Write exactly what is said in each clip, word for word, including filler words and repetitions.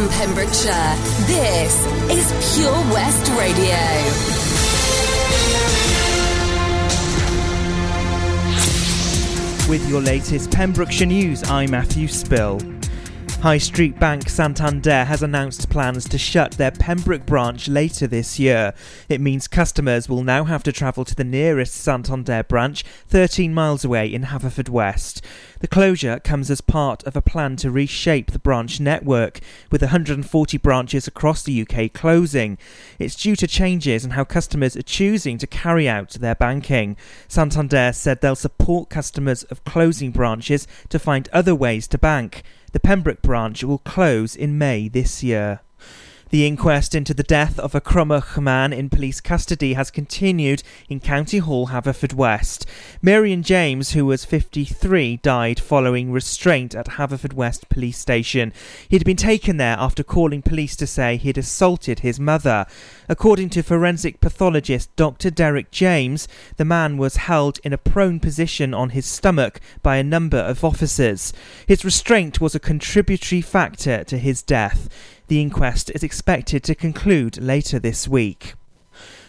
from Pembrokeshire. This is Pure West Radio. With your latest Pembrokeshire news, I'm Matthew Spill. High Street Bank Santander has announced plans to shut their Pembroke branch later this year. It means customers will now have to travel to the nearest Santander branch, thirteen miles away in Haverfordwest. The closure comes as part of a plan to reshape the branch network, with one hundred forty branches across the U K closing. It's due to changes in how customers are choosing to carry out their banking. Santander said they'll support customers of closing branches to find other ways to bank. The Pembroke branch will close in May this year. The inquest into the death of a Crummoch man in police custody has continued in County Hall, Haverfordwest. Marion James, who was fifty-three, died following restraint at Haverfordwest Police Station. He'd been taken there after calling police to say he'd assaulted his mother. According to forensic pathologist Doctor Derek James, the man was held in a prone position on his stomach by a number of officers. His restraint was a contributory factor to his death. The inquest is expected to conclude later this week.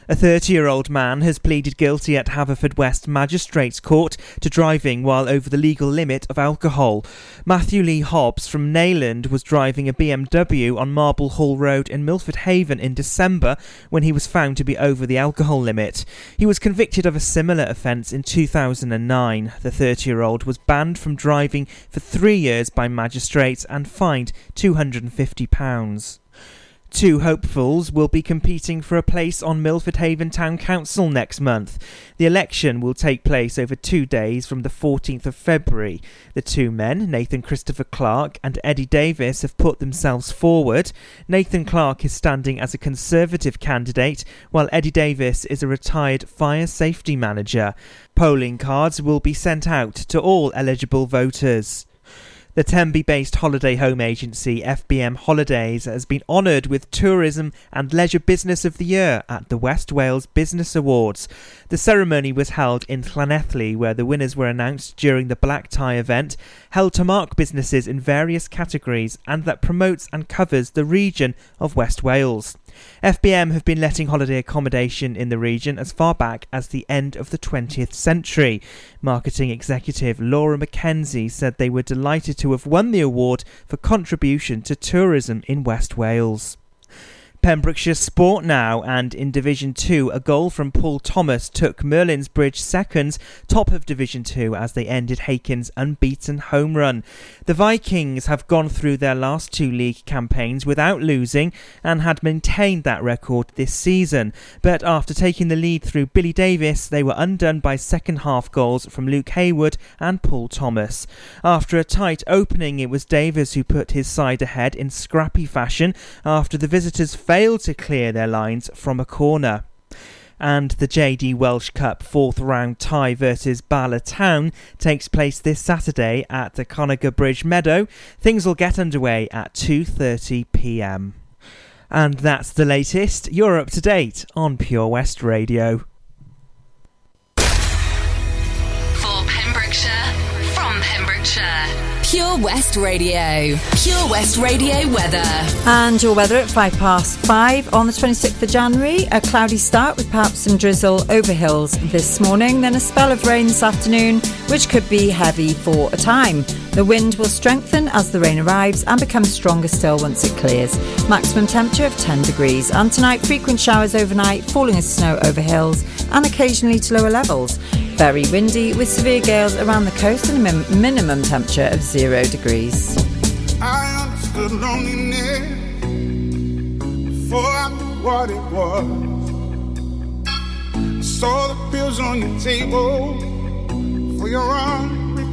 A thirty-year-old man has pleaded guilty at Haverfordwest Magistrates Court to driving while over the legal limit of alcohol. Matthew Lee Hobbs from Nayland was driving a B M W on Marble Hall Road in Milford Haven in December when he was found to be over the alcohol limit. He was convicted of a similar offence in two thousand nine. The thirty-year-old was banned from driving for three years by magistrates and fined two hundred fifty pounds. Two hopefuls will be competing for a place on Milford Haven Town Council next month. The election will take place over two days from the fourteenth of February. The two men, Nathan Christopher Clark and Eddie Davis, have put themselves forward. Nathan Clark is standing as a Conservative candidate, while Eddie Davis is a retired fire safety manager. Polling cards will be sent out to all eligible voters. The Tenby-based holiday home agency F B M Holidays has been honoured with Tourism and Leisure Business of the Year at the West Wales Business Awards. The ceremony was held in Llanelli, where the winners were announced during the Black Tie event, held to mark businesses in various categories and that promotes and covers the region of West Wales. F B M have been letting holiday accommodation in the region as far back as the end of the twentieth century. Marketing executive Laura McKenzie said they were delighted to have won the award for contribution to tourism in West Wales. Pembrokeshire sport now, and in Division two, a goal from Paul Thomas took Merlinsbridge seconds, top of Division two, as they ended Haken's unbeaten home run. The Vikings have gone through their last two league campaigns without losing and had maintained that record this season. But after taking the lead through Billy Davis, they were undone by second-half goals from Luke Hayward and Paul Thomas. After a tight opening, it was Davis who put his side ahead in scrappy fashion after the visitors failed to clear their lines from a corner. And the J D Welsh Cup fourth round tie versus Bala Town takes place this Saturday at the Connaught Bridge Meadow. Things will get underway at two thirty p m. And that's the latest. You're up to date on Pure West Radio. For Pembrokeshire, from Pembrokeshire. Pure West Radio. Pure West Radio weather. And your weather at five past five on the twenty-sixth of January. A cloudy start with perhaps some drizzle over hills this morning. Then a spell of rain this afternoon, which could be heavy for a time. The wind will strengthen as the rain arrives and becomes stronger still once it clears. Maximum temperature of ten degrees. And tonight, frequent showers overnight, falling as snow over hills and occasionally to lower levels. Very windy with severe gales around the coast and a min- minimum temperature of zero degrees. I understood loneliness before I knew what it was. I saw the pills on your table for your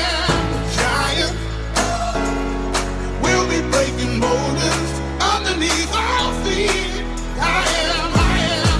am a giant. We'll be breaking boulders underneath our feet. I am, I am.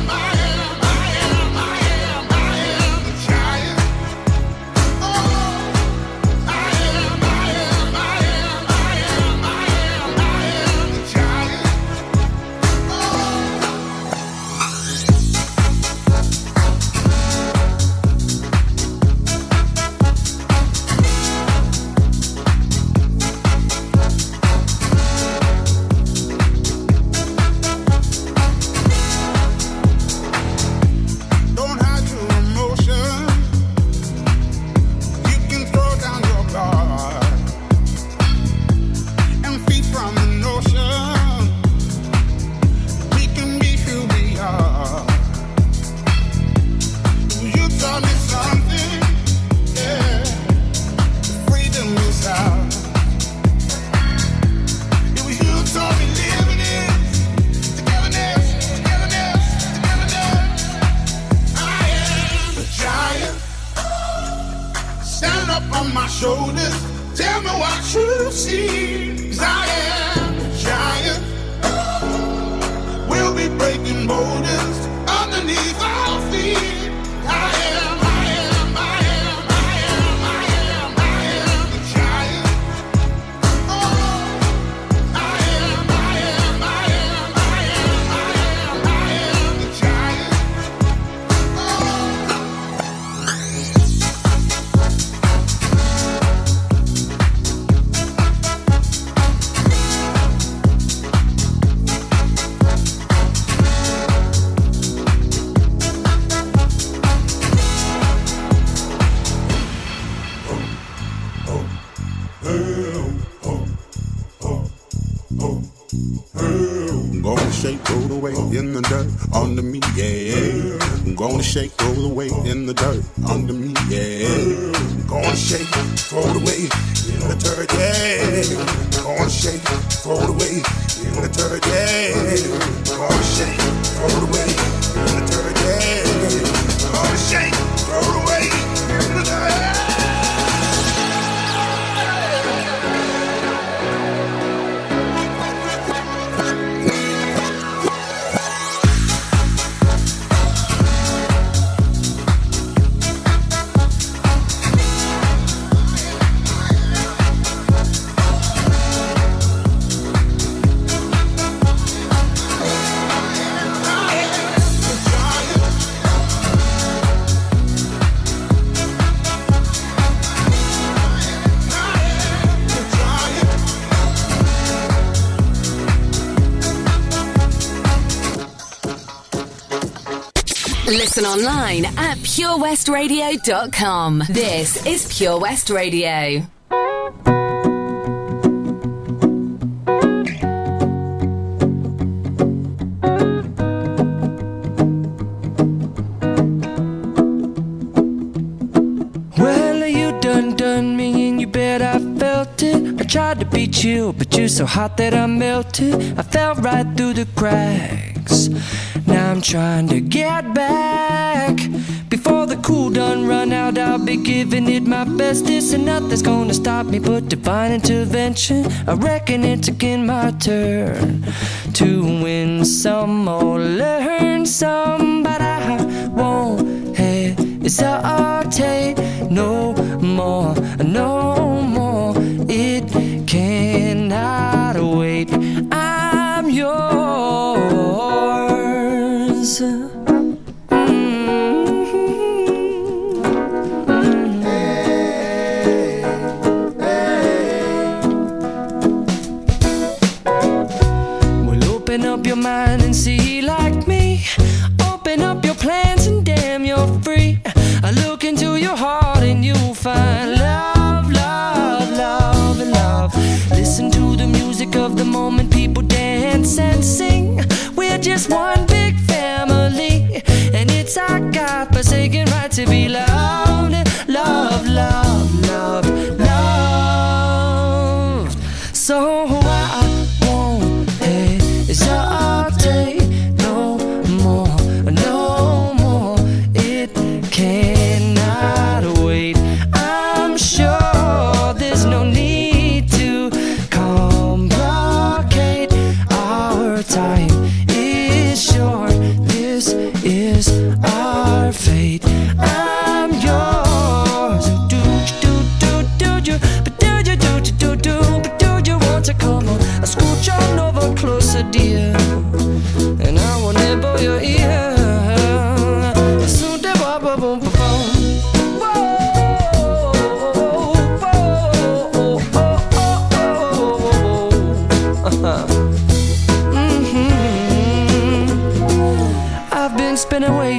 shoulders. Tell me what you see. 'Cause I am a giant. We'll be breaking borders underneath our feet. I am, I am, I am, I am, I am, I am a giant. Oh, I am, I am, I am, I am, I am, I am a giant. Oh. In the dirt under me, yeah. I'm gonna shake, throw it away in the dirt under me, yeah. I'm gonna shake, throw it away in the dirt, yeah. I'm gonna shake, throw it away in the dirt, yeah. I'm gonna shake, throw it away in the dirt, yeah. I'm gonna shake, throw it away in the dirt. Listen online at pure west radio dot com. This is Pure West Radio. Well, you done done me and you bet I felt it. I tried to beat you, but you're so hot that I melted. I fell right through the cracks. Now I'm trying to get back. Before the cool done run out, I'll be giving it my best. This and nothing's gonna stop me but divine intervention. I reckon it's again my turn to win some or learn some, but I won't hesitate no more, no more. It cannot wait. I'm yours. Mm-hmm. Mm-hmm. Hey, hey. Well, open up your mind and see like me. Open up your plans and damn, you're free. I look into your heart and you'll find love, love, love, love. Listen to the music of the moment, people dance and sing. We're just one big family, and it's our God-forsaken right to be loved, loved, loved, loved, loved. So I won't hesitate no more, no more. It cannot wait. I'm sure there's no need to complicate our time. Our fate. I'm yours. Do do do do do, but do you do do do do, but do you want to come on? I scooch on over closer, dear, and I will nibble your ear. Spending way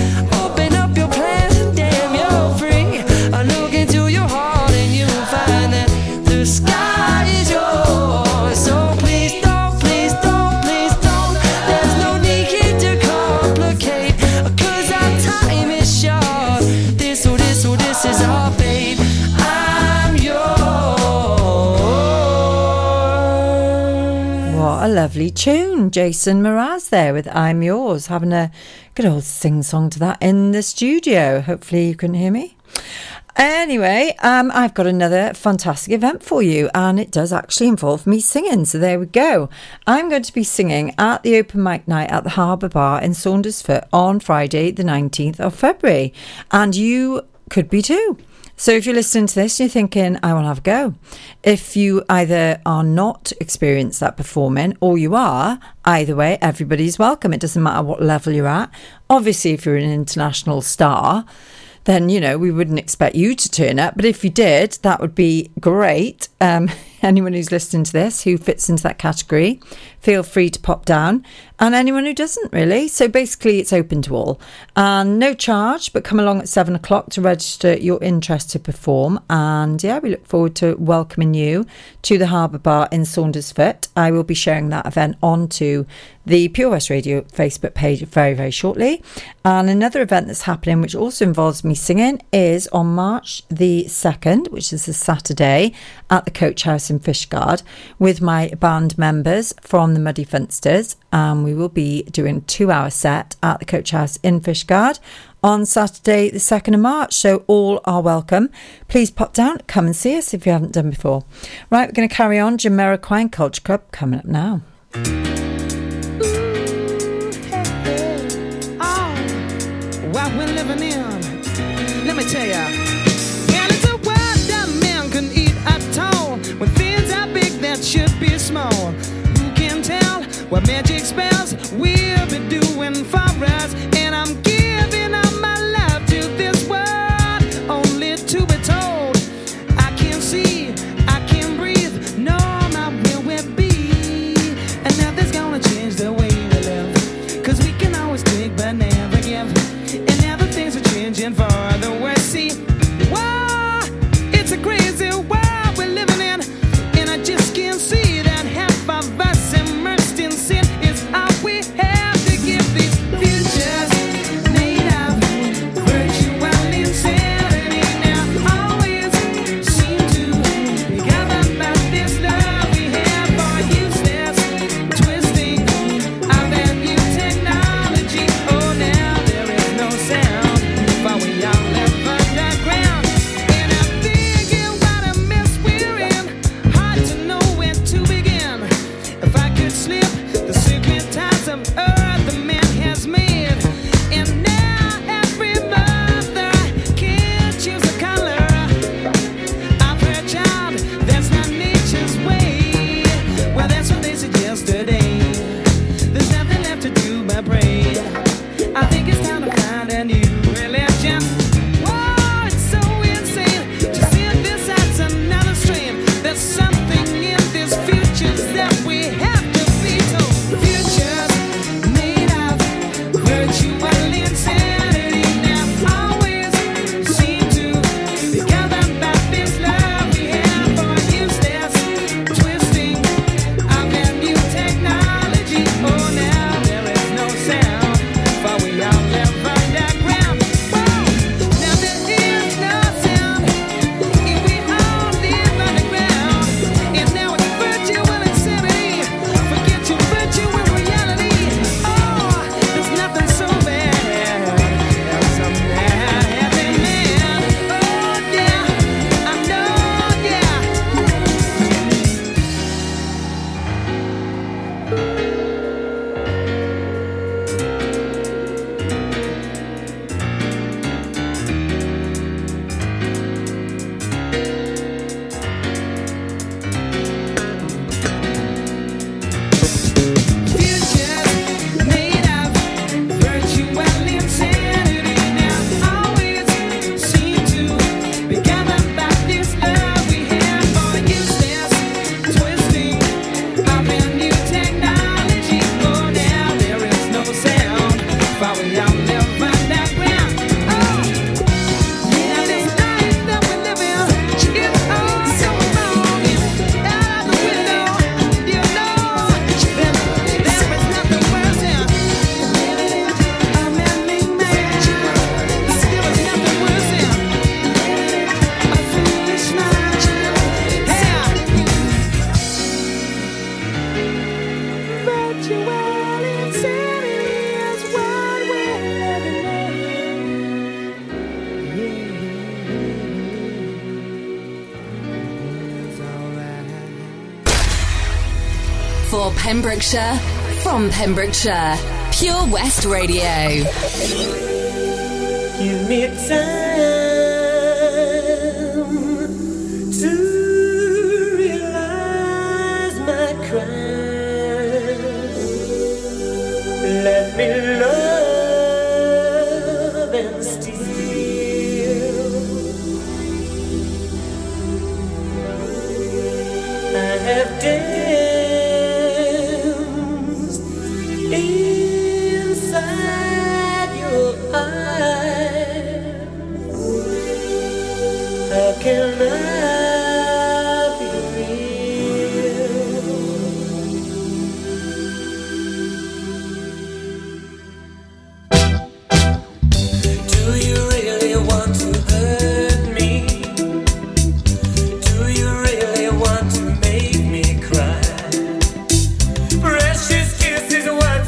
Open up your plans and damn, you're free. I look into your heart and you'll find that the sky is yours. So please don't, please don't, please don't. There's no need here to complicate, 'cause our time is short. This, oh, this, oh, this is our babe. What a lovely tune, Jason Mraz there with I'm Yours, having a good old sing-song to that in the studio. Hopefully you can hear me. Anyway, um, I've got another fantastic event for you, and it does actually involve me singing, so there we go. I'm going to be singing at the open mic night at the Harbour Bar in Saundersfoot on Friday the nineteenth of February, and you could be too. So if you're listening to this and you're thinking, I want to have a go. If you either are not experienced at performing or you are, either way, everybody's welcome. It doesn't matter what level you're at. Obviously, if you're an international star, then, you know, we wouldn't expect you to turn up. But if you did, that would be great. Um, anyone who's listening to this who fits into that category, feel free to pop down. And anyone who doesn't, really. So basically, it's open to all. And no charge, but come along at seven o'clock to register your interest to perform. And, yeah, we look forward to welcoming you to the Harbour Bar in Saundersfoot. I will be sharing that event onto the Pure West Radio Facebook page very, very shortly. And another event that's happening, which also involves me singing, is on March the second, which is a Saturday, at the Coach House in Fishguard with my band members from the Muddy Funsters. Um, we will be doing a two-hour set at the Coach House in Fishguard on Saturday the second of March, so all are welcome. Please pop down, come and see us if you haven't done before. Right, we're going to carry on. Jamiroquai and Culture Club coming up now. What we're living in, let me tell ya. And it's a world that man can eat at all. When things are big that should be small. Who can tell what magic spells we'll be doing for us? And I'm giving all my love to this world, only to be told I can't see, I can't breathe, no, not where we'll be. And nothing's gonna change the way we live, 'cause we can always take but never give. And now the things are changing for the worse. See, wow, it's a crazy world we're living in. And I just can't see that half of us immersed in sin is all we have to give these future. For Pembrokeshire, from Pembrokeshire, Pure West Radio. Give me time to realize my crime. Let me love and steal. I have danced inside your eyes. How can I be real? Do you really want to hurt me? Do you really want to make me cry? Precious kisses, words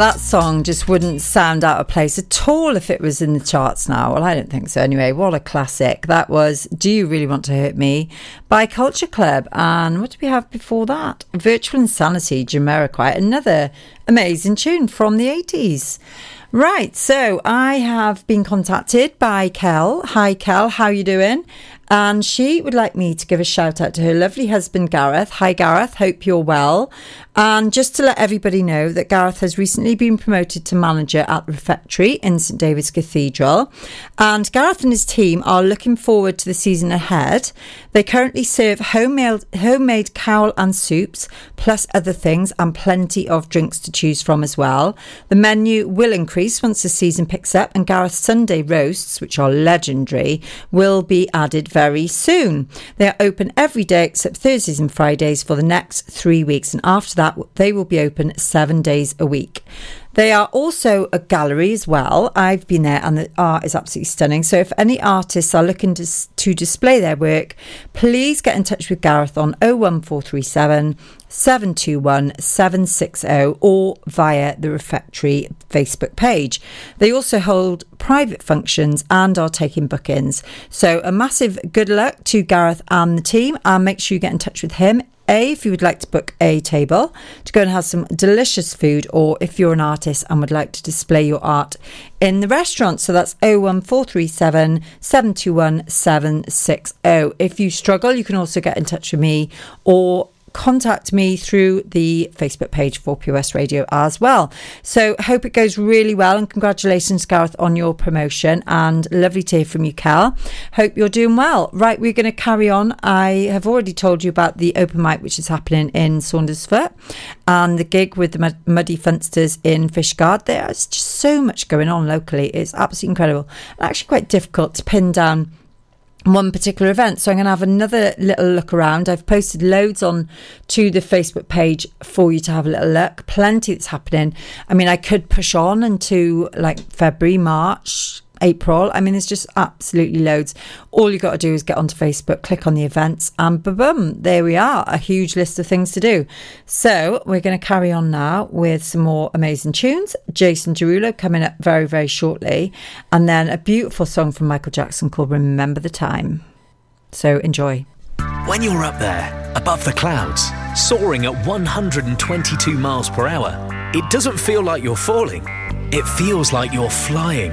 that song just wouldn't sound out of place at all if it was in the charts now. Well, I don't think so anyway. What a classic. That was Do You Really Want to Hurt Me by Culture Club. And what did we have before that? Virtual Insanity, Jamiroquai. Another amazing tune from the eighties. Right, so I have been contacted by Kel. Hi Kel, how you doing? And she would like me to give a shout out to her lovely husband, Gareth. Hi, Gareth. Hope you're well. And just to let everybody know that Gareth has recently been promoted to manager at the refectory in St David's Cathedral. And Gareth and his team are looking forward to the season ahead. They currently serve homemade, homemade cowl and soups, plus other things and plenty of drinks to choose from as well. The menu will increase once the season picks up, and Gareth's Sunday roasts, which are legendary, will be added very soon. They're open every day except Thursdays and Fridays for the next three weeks. And after that, they will be open seven days a week. They are also a gallery as well. I've been there and the art is absolutely stunning. So if any artists are looking to, to display their work, please get in touch with Gareth on oh one four three seven, seven two one, seven six oh or via the Refectory Facebook page. They also hold private functions and are taking bookings. So a massive good luck to Gareth and the team, and make sure you get in touch with him. A, if you would like to book a table to go and have some delicious food, or if you're an artist and would like to display your art in the restaurant. So that's oh one four three seven, seven two one, seven six oh. If you struggle, you can also get in touch with me or contact me through the Facebook page for P O S Radio as well. So hope it goes really well, and congratulations, Gareth, on your promotion, and lovely to hear from you, Cal. Hope you're doing well. Right, we're going to carry on. I have already told you about the open mic which is happening in Saundersfoot and the gig with the Muddy Funsters in Fishguard. There's just so much going on locally. It's absolutely incredible. Actually quite difficult to pin down one particular event, so I'm going to have another little look around. I've posted loads on to the Facebook page for you to have a little look. Plenty that's happening. I mean, I could push on into like February, March, April. I mean, there's just absolutely loads. All you got to do is get onto Facebook, click on the events, and ba-boom, there we are, a huge list of things to do. So we're going to carry on now with some more amazing tunes. Jason Derulo coming up very, very shortly, and then a beautiful song from Michael Jackson called Remember the Time. So enjoy. When you're up there, above the clouds, soaring at one hundred twenty-two miles per hour, it doesn't feel like you're falling. It feels like you're flying.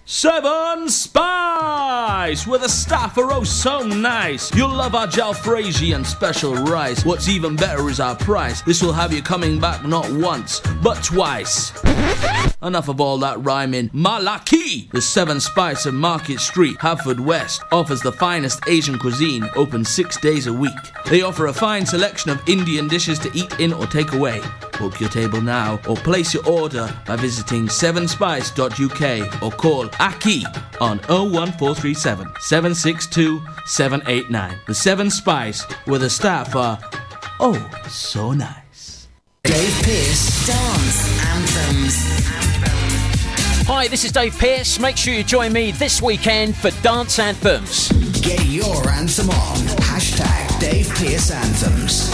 Seven Spice, where the staff are oh so nice. You'll love our jalfrezi and special rice. What's even better is our price. This will have you coming back not once, but twice. Enough of all that rhyming. Malaki, the Seven Spice of Market Street, Haverfordwest, offers the finest Asian cuisine, open six days a week. They offer a fine selection of Indian dishes to eat in or take away. Book your table now or place your order by visiting seven spice dot U K or call Aki on oh one four three seven, seven six two, seven eight nine. The Seven Spice, where the staff are oh so nice. Dave Pearce Dance Anthems. Hi, this is Dave Pearce. Make sure you join me this weekend for Dance Anthems. Get your anthem on. Hashtag Dave Pearce Anthems.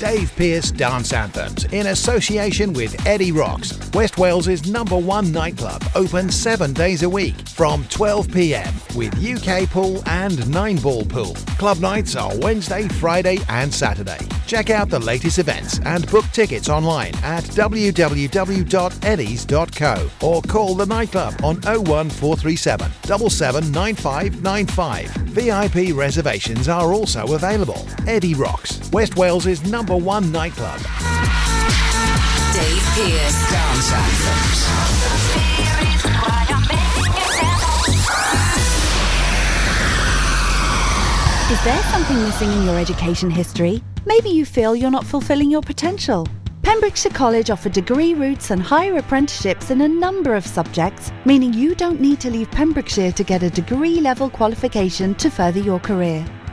Dave Pearce Dance Anthems, in association with Eddie Rocks, West Wales's number one nightclub, open seven days a week from twelve p m with U K pool and nine ball pool. Club nights are Wednesday, Friday and Saturday. Check out the latest events and book tickets online at w w w dot eddies dot co or call the nightclub on oh one four three seven, seven seven nine five nine five. V I P reservations are also available. Eddie Rocks, West Wales's number one nightclub. Dave Pearce Dance Anthems. Is there something missing in your education history? Maybe you feel you're not fulfilling your potential. Pembrokeshire College offer degree routes and higher apprenticeships in a number of subjects, meaning you don't need to leave Pembrokeshire to get a degree level qualification to further your career.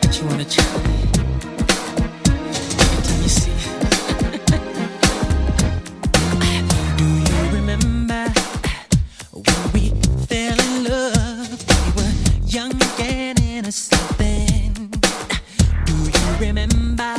But you wanna try. Every time you see. Do you remember when we fell in love? We were young and innocent then. Do you remember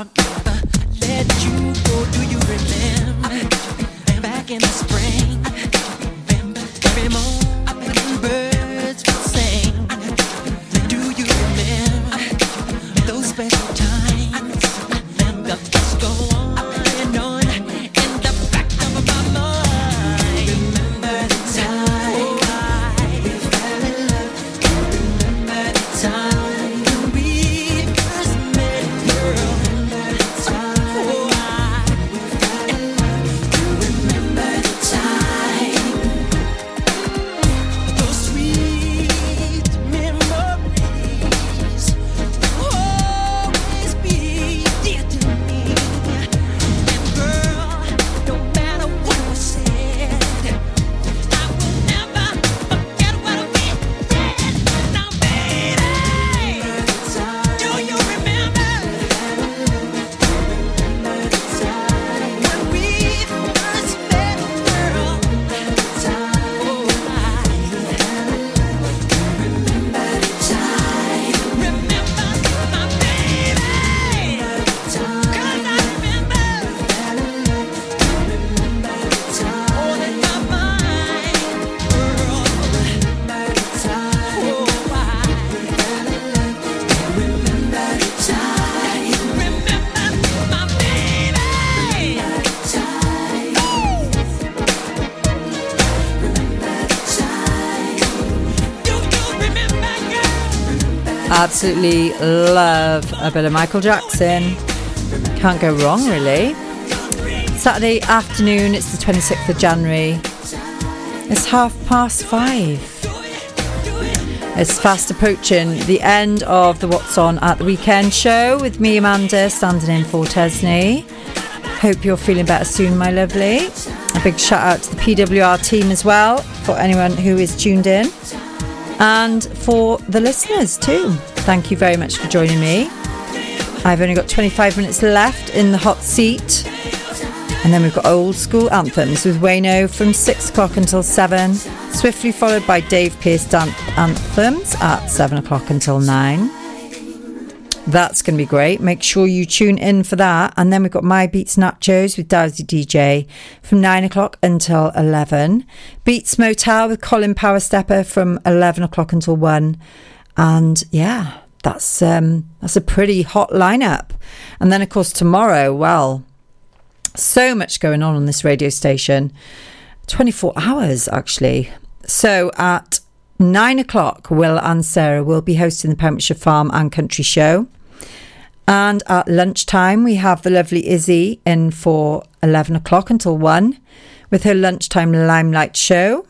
I've never let you go. Do you remember? Back in the spring, remember every morning birds would sing. Do you remember those special times? The things go on and on in the back of my mind. Remember the time we fell in love. Remember the time. Absolutely love a bit of Michael Jackson. Can't go wrong, really. Saturday afternoon, it's the twenty-sixth of January. It's half past five. It's fast approaching the end of the What's On at the Weekend show with me, Amanda, standing in for Tesney. Hope you're feeling better soon, my lovely. A big shout out to the P W R team as well, for anyone who is tuned in. And for the listeners too, thank you very much for joining me. I've only got twenty-five minutes left in the hot seat. And then we've got Old School Anthems with Wayno from six o'clock until seven. Swiftly followed by Dave Pearce Dance Anthems at seven o'clock until nine. That's going to be great. Make sure you tune in for that. And then we've got My Beats Nachos with Dowsy D J from nine o'clock until eleven. Beats Motel with Colin Power Stepper from eleven o'clock until one. And yeah, that's um, that's a pretty hot lineup. And then, of course, tomorrow, well, so much going on on this radio station. twenty-four hours, actually. So at nine o'clock, Will and Sarah will be hosting the Pembrokeshire Farm and Country Show. And at lunchtime, we have the lovely Izzy in for eleven o'clock until one with her Lunchtime Limelight show.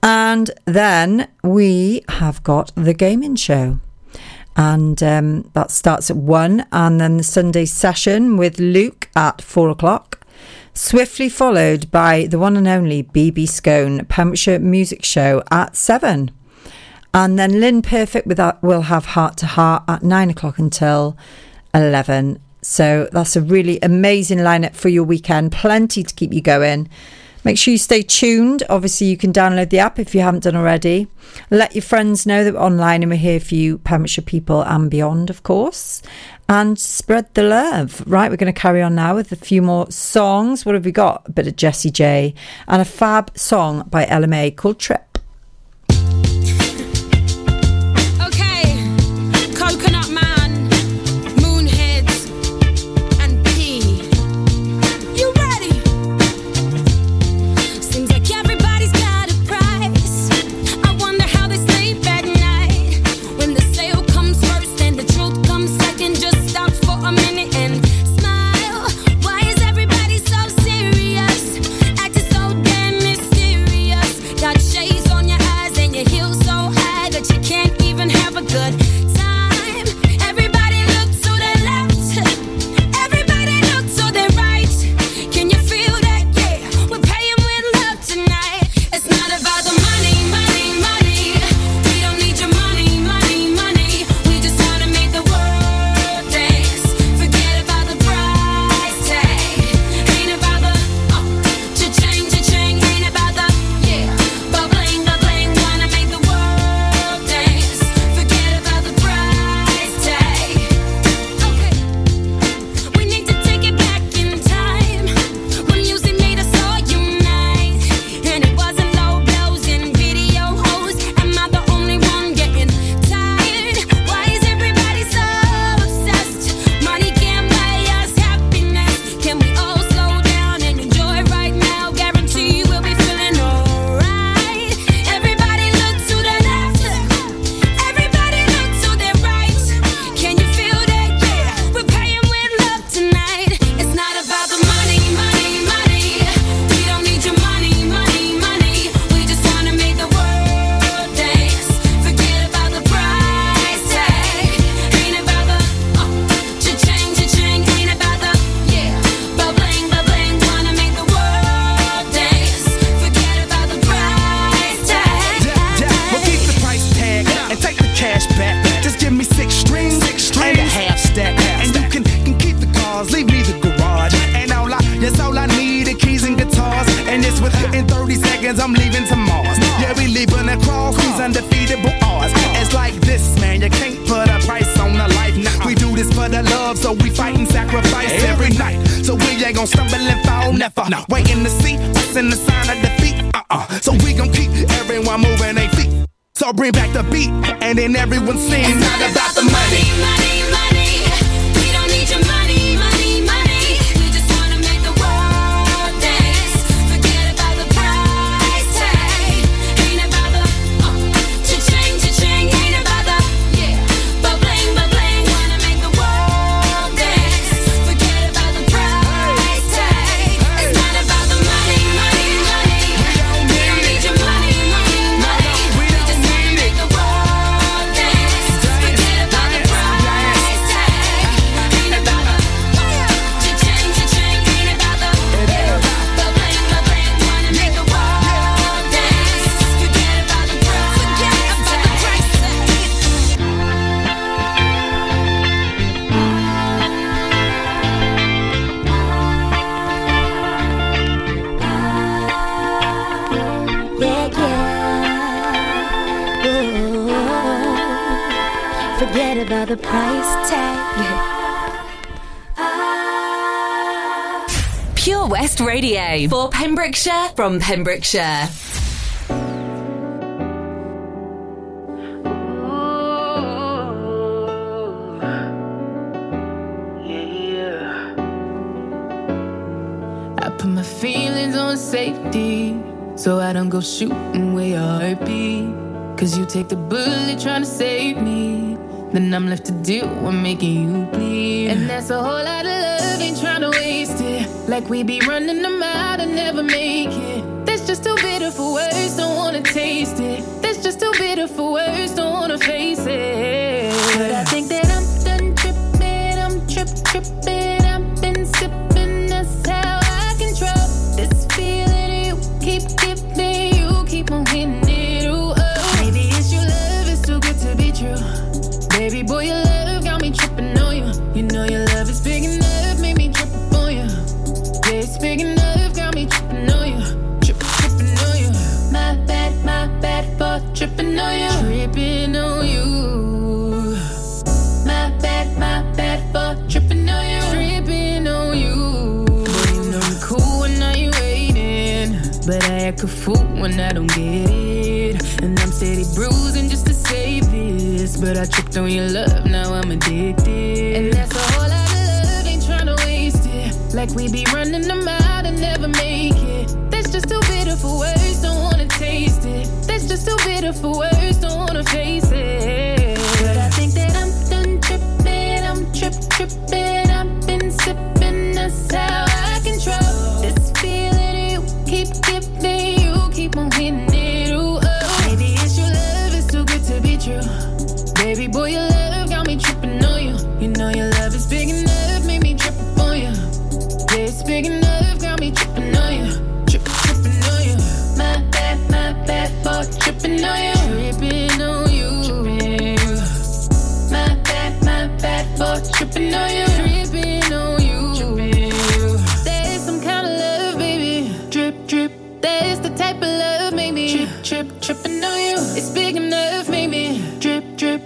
And then we have got the gaming show. And um, that starts at one. And then the Sunday session with Luke at four o'clock. Swiftly followed by the one and only B B Scone, Pembrokeshire Music Show at seven. And then Lynn Perfect with that will have Heart to Heart at nine o'clock until eleven. So that's a really amazing lineup for your weekend. Plenty to keep you going. Make sure you stay tuned. Obviously, you can download the app if you haven't done already. Let your friends know that we're online and we're here for you, Pembrokeshire people and beyond, of course. And spread the love. Right, we're going to carry on now with a few more songs. What have we got? A bit of Jessie J and a fab song by L M A called Trip. cause I'm leaving to Mars. Yeah, we leaving across these undefeatable odds. It's like this, man, you can't put a price on a life. Nah, we do this for the love, so we fight and sacrifice every night. So we ain't gon' stumble and fall, never. Waiting to see us in the sign of defeat. Uh-uh. So we gon' keep everyone moving their feet. So bring back the beat, and then everyone sing. It's not about the money, money, money. We don't need your money, money, money. We just wanna make the world dance. Forget about the price tag. Ain't about the uh, cha-ching, cha-ching. Ain't about the yeah, but bling, but bling. Wanna make the world dance. Forget about the price tag. It's not about the money, money, money. We don't need your money, money, money. Forget about the price tag. Pure West Radio for Pembrokeshire from Pembrokeshire. Ooh, yeah. I put my feelings on safety so I don't go shooting where your heart be. Cause you take the bullet trying to save me, then I'm left to deal with making you bleed. And that's a whole lot of love, ain't trying to waste it. Like we be running them out and never make it. That's just too bitter for words, don't wanna taste it. That's just too bitter for words, don't wanna face it. But I think that I'm done tripping, I'm trip tripping. I've been sipping, that's how I control this feeling you keep giving, you keep on hitting it. Ooh, oh. Maybe it's your love, it's too good to be true. Baby boy, your love got me tripping on you. You know your love is big enough, made me trip up on you. Yeah, it's big enough, got me tripping on you. Tripping, tripping on you. My bad, my bad for tripping on you. Tripping on you. My bad, my bad for tripping on you. Tripping on you. Boy, you know I'm cool when now you waiting, but I act a fool when I don't get it. And I'm steady bruising just to save this, but I tripped on your love, now I'm addicted. And that's a whole lot of love, ain't tryna waste it. Like we be running them out and never make it. That's just too bitter for words, don't wanna taste it. That's just too bitter for words, don't wanna face it. But I think that I'm done tripping, I'm trip tripping. I've been sipping, that's how I control this feeling you keep giving, you keep on hitting it. Ooh, oh. Maybe it's your love, it's too good to be true. Baby boy, your love got me tripping on you. You know your love is big enough, made me trip up on you. Yeah, it's big enough, got me tripping on you. Tripping, tripping on you. My bad, my bad for tripping on you. Tripping on you. My bad, my bad for tripping on you. Tripping on you. That is some kind of love, baby. Drip, drip. That is the type of love, maybe. Trip, trip, tripping on you. It's big enough, maybe. Drip, drip.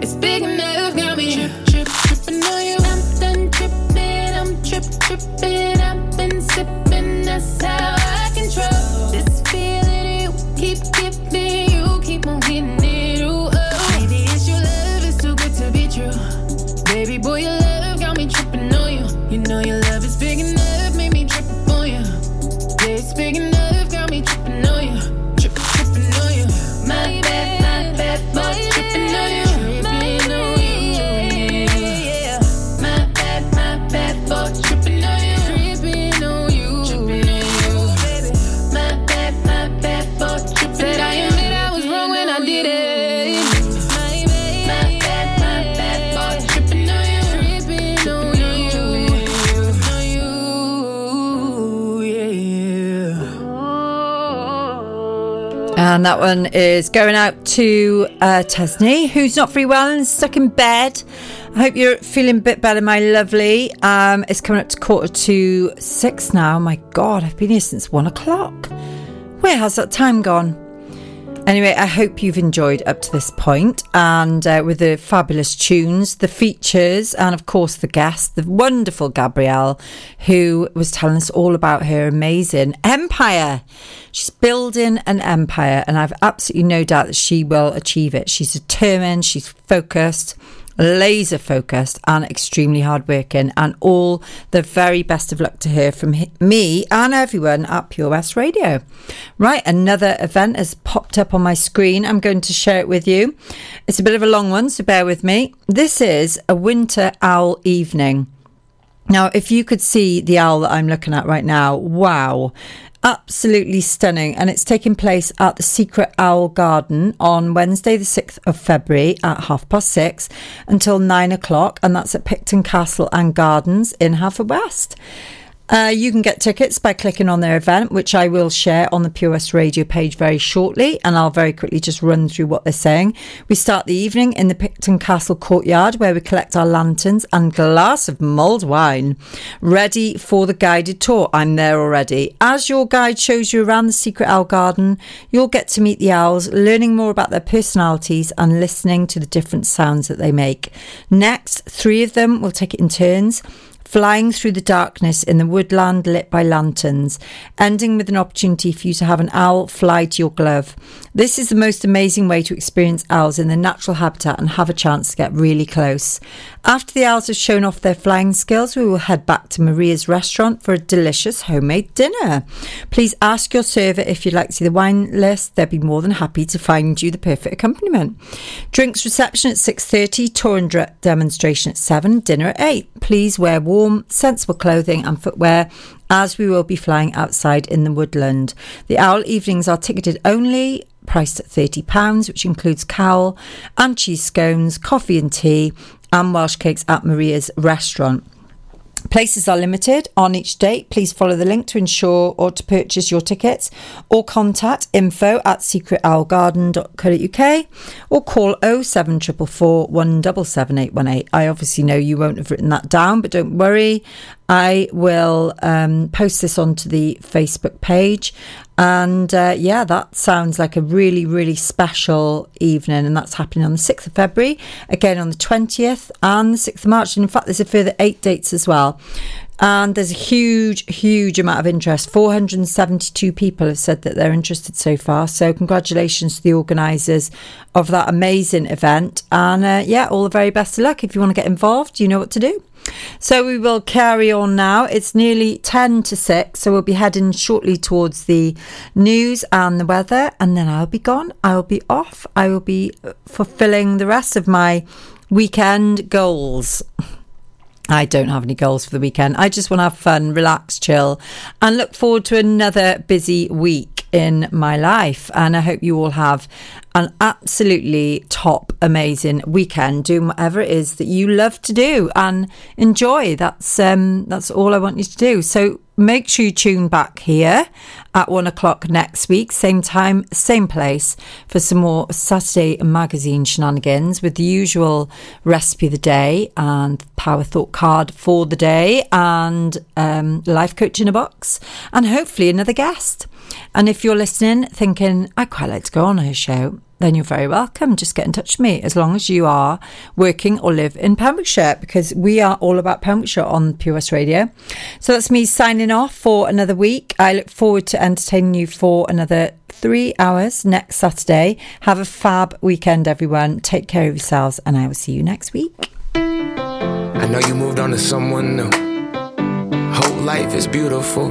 It's big enough, got me trip, trip, tripping on you. I'm done tripping, I'm trip, tripping. I've been sipping, that's how I control this feeling you keep giving, you keep on hitting it. Ooh, oh. Maybe it's your love, it's too good to be true. Baby boy, your love got me tripping on you. You know your love is big enough, made me trip up on you. Yeah, it's big enough, got me tripping on you. Trip, tripping on you. My bad, my bad, but tripping on you. And that one is going out to uh, Tesney, who's not very well and stuck in bed. I hope you're feeling a bit better, my lovely. Um, it's coming up to quarter to six now. My God, I've been here since one o'clock. Where has that time gone? Anyway, I hope you've enjoyed up to this point, and uh, with the fabulous tunes, the features, and of course the guest, the wonderful Gabrielle, who was telling us all about her amazing empire. She's building an empire, and I've absolutely no doubt that she will achieve it. She's determined, she's focused, laser focused, and extremely hardworking, and all the very best of luck to her from me and everyone at Pure West Radio. Right, another event has popped up on my screen. I'm going to share it with you. It's a bit of a long one, so bear with me. This is a winter owl evening. Now, if you could see the owl that I'm looking at right now, wow. Absolutely stunning, and it's taking place at the Secret Owl Garden on Wednesday the sixth of February at half past six until nine o'clock, and that's at Picton Castle and Gardens in Halford West. Uh, you can get tickets by clicking on their event, which I will share on the Pure West Radio page very shortly, and I'll very quickly just run through what they're saying. We start the evening in the Picton Castle courtyard, where we collect our lanterns and glass of mulled wine, ready for the guided tour. I'm there already. As your guide shows you around the Secret Owl Garden, you'll get to meet the owls, learning more about their personalities and listening to the different sounds that they make. Next, three of them will take it in turns, flying through the darkness in the woodland lit by lanterns, ending with an opportunity for you to have an owl fly to your glove. This is the most amazing way to experience owls in their natural habitat and have a chance to get really close. After the owls have shown off their flying skills, we will head back to Maria's restaurant for a delicious homemade dinner. Please ask your server if you'd like to see the wine list. They'll be more than happy to find you the perfect accompaniment. Drinks reception at six thirty, tour and demonstration at seven, dinner at eight. Please wear warm Warm, sensible clothing and footwear, as we will be flying outside in the woodland. The owl evenings are ticketed only, priced at thirty pounds, which includes cowl and cheese scones, coffee and tea, and Welsh cakes at Maria's restaurant. Places are limited on each date. Please follow the link to ensure or to purchase your tickets, or contact info at secret owl garden dot co dot uk, or call oh seven four four, one seven seven eight one eight. I obviously know you won't have written that down, but don't worry. I will um, post this onto the Facebook page. And uh, yeah, that sounds like a really, really special evening. And that's happening on the sixth of February, again on the twentieth and the sixth of March. And in fact, there's a further eight dates as well. And there's a huge, huge amount of interest. four hundred seventy-two people have said that they're interested so far. So congratulations to the organisers of that amazing event. And uh, yeah, all the very best of luck. If you want to get involved, you know what to do. So we will carry on now. It's nearly ten to six, so we'll be heading shortly towards the news and the weather, and then I'll be gone. I'll be off. I will be fulfilling the rest of my weekend goals. I don't have any goals for the weekend. I just want to have fun, relax, chill, and look forward to another busy week in my life. And I hope you all have an absolutely top, amazing weekend, doing whatever it is that you love to do and enjoy. That's um, that's all I want you to do. So make sure you tune back here at one o'clock next week, same time, same place, for some more Saturday Magazine shenanigans with the usual recipe of the day and power thought card for the day, and um, life coach in a box, and hopefully another guest. And if you're listening thinking, I quite like to go on her show, then you're very welcome. Just get in touch with me, as long as you are working or live in Pembrokeshire, because we are all about Pembrokeshire on Pure West Radio. So that's me signing off for another week. I look forward to entertaining you for another three hours next Saturday. Have a fab weekend, everyone. Take care of yourselves, and I will see you next week. I know you moved on to someone new. Whole life is beautiful.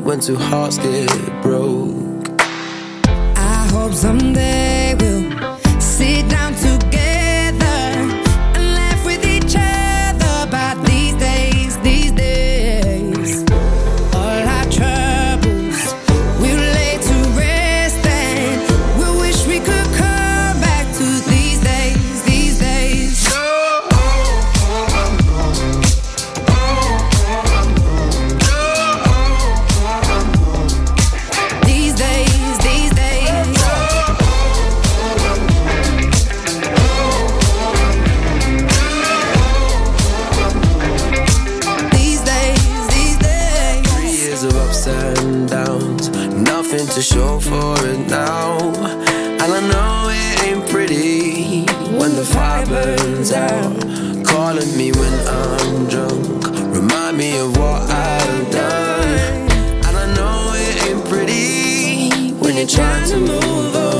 when two hearts get broke. I hope someday we'll sit down together and laugh with each other about these days, these days. All our troubles we'll lay to rest, and we'll hands out, calling me when I'm drunk, remind me of what I've done. And I know it ain't pretty when you're trying to move on.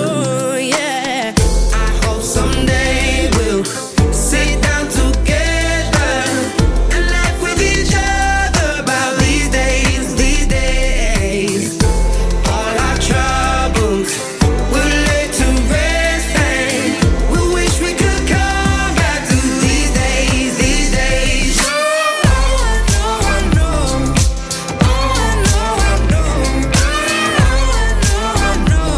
Yeah, I hope someday we'll sit down together and laugh with each other about these days, these days. All our troubles we'll lay to rest, and we wish we could come back to these days, these days. Oh, I know, I know. Oh, I know, I know. Oh, I know, I know.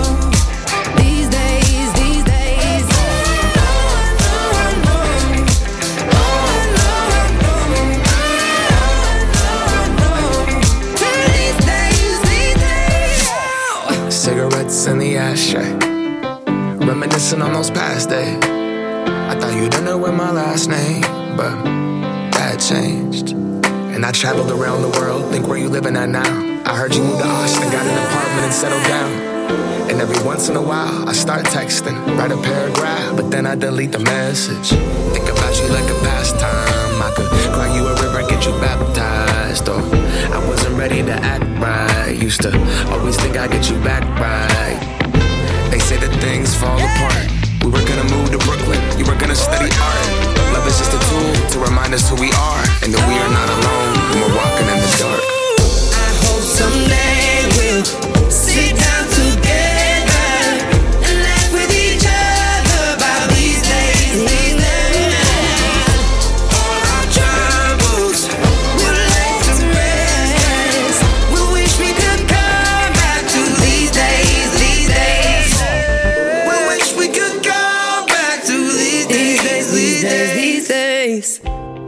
These days, these days. Oh, I know, I know. Oh, I know, I know. Oh, I know, I know. These days, these days. Oh. Cigarettes in the ashtray, reminiscing on those past days. I thought you'd end up with my last name, but that changed. And I traveled around the world, think where you living at now. I heard you moved to Austin, got an apartment and settled down. And every once in a while, I start texting, write a paragraph, but then I delete the message. Think about you like a pastime. I could cry you a river, get you baptized, or I wasn't ready to act right. Used to always think I'd get you back right. They say that things fall apart. We were gonna move to Brooklyn, you were gonna study art. Love is just a tool to remind us who we are, and that we are not alone when we're walking in the dark. I hope someday we'll sit down together and laugh with each other about these days, these days. All our troubles we'll lay to rest. We wish we could come back to these days, these days. We wish we could come back to these days, these days, these days.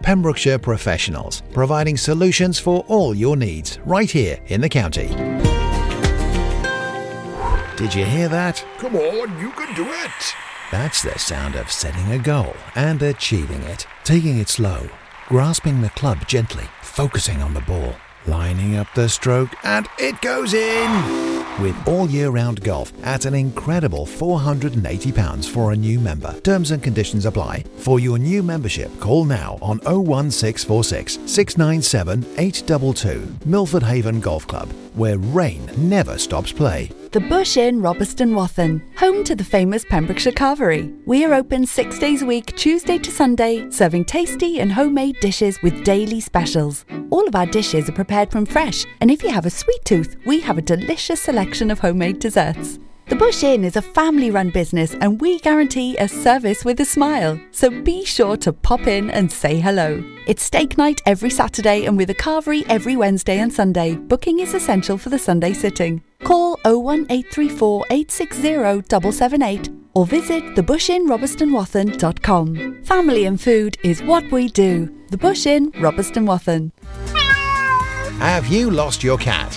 Pembrokeshire Professionals, providing solutions for all your needs, right here in the county. Did you hear that? Come on, you can do it! That's the sound of setting a goal and achieving it. Taking it slow, grasping the club gently, focusing on the ball, lining up the stroke, and it goes in! With all year-round golf at an incredible four hundred eighty pounds for a new member. Terms and conditions apply. For your new membership, call now on oh one six four six, six nine seven, eight two two. Milford Haven Golf Club, where rain never stops play. The Bush Inn, Robertson Wathen, home to the famous Pembrokeshire Carvery. We are open six days a week, Tuesday to Sunday, serving tasty and homemade dishes with daily specials. All of our dishes are prepared from fresh, and if you have a sweet tooth, we have a delicious selection of homemade desserts. The Bush Inn is a family-run business, and we guarantee a service with a smile. So be sure to pop in and say hello. It's steak night every Saturday and with a carvery every Wednesday and Sunday. Booking is essential for the Sunday sitting. Call oh one eight three four, eight six zero, seven seven eight or visit the bush inn robertson wathen dot com. Family and food is what we do. The Bush Inn, Robertson Wathen. Have you lost your cat?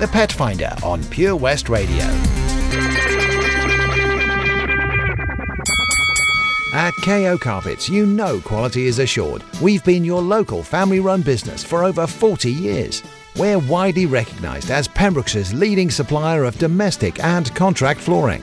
The Pet Finder on Pure West Radio. At K O Carpets, you know quality is assured. We've been your local family-run business for over forty years. We're widely recognised as Pembrokeshire's leading supplier of domestic and contract flooring.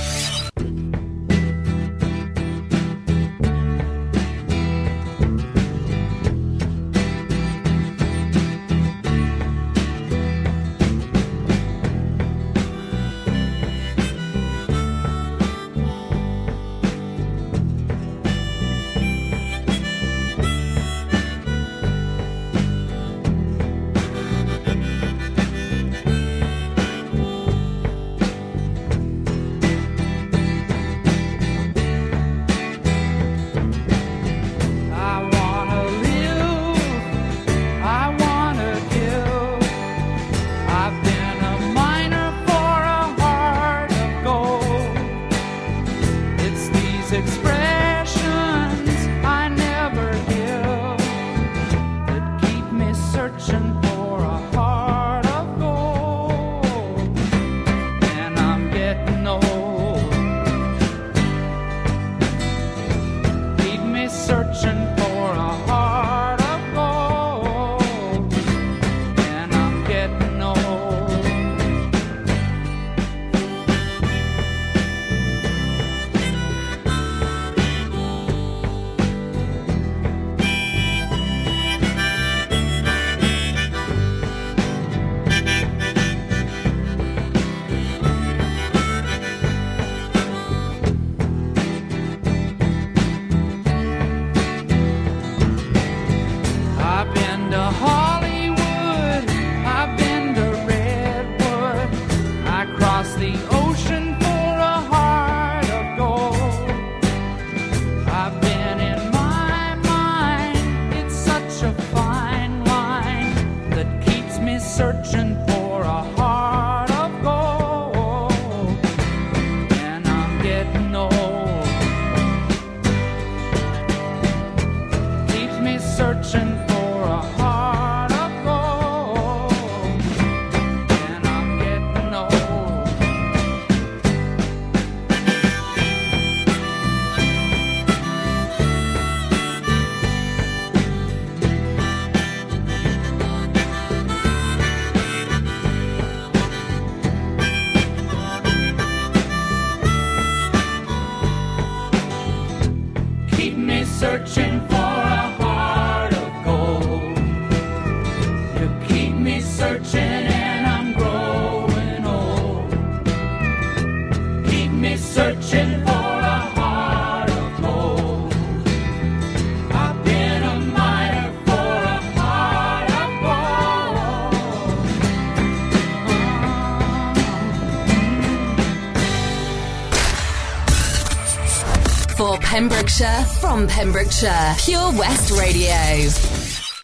Pembrokeshire, from Pembrokeshire, Pure West Radio.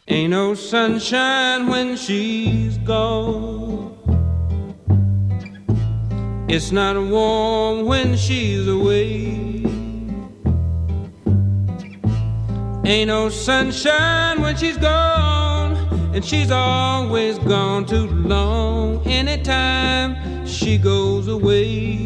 Ain't no sunshine when she's gone. It's not warm when she's away. Ain't no sunshine when she's gone, and she's always gone too long. Anytime she goes away,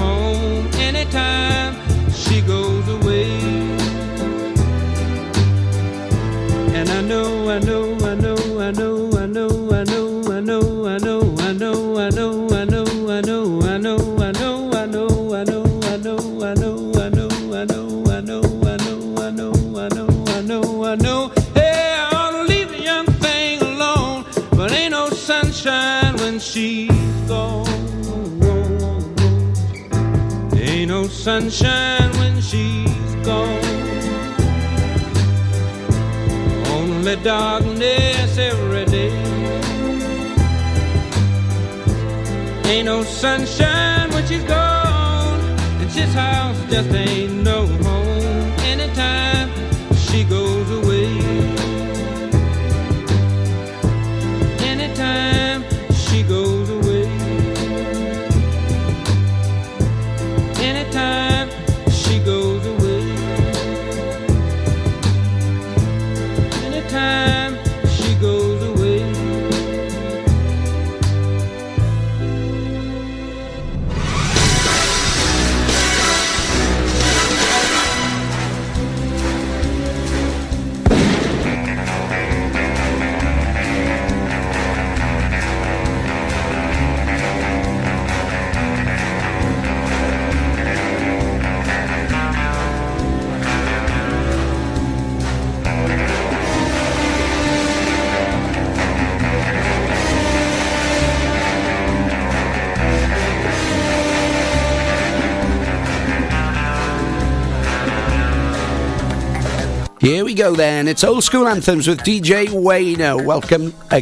home. Anytime she goes away. And I know, I know, I know, I know, I know, I know, I know, I know, I know, I know, I know, I know, I know, I know, I know, I know, I know, I know, I know, I know, I know, I know, I know, I know, I know, I know. Hey, I ought to leave the young thing alone, but ain't no sunshine when she's gone. Ain't no sunshine when she's gone. Only darkness every day. Ain't no sunshine when she's gone, and this house just ain't no home. Anytime she goes away, anytime she goes away, anytime she goes away, anytime she goes away. Here we go then, it's Old School Anthems with D J Wayno. Welcome again.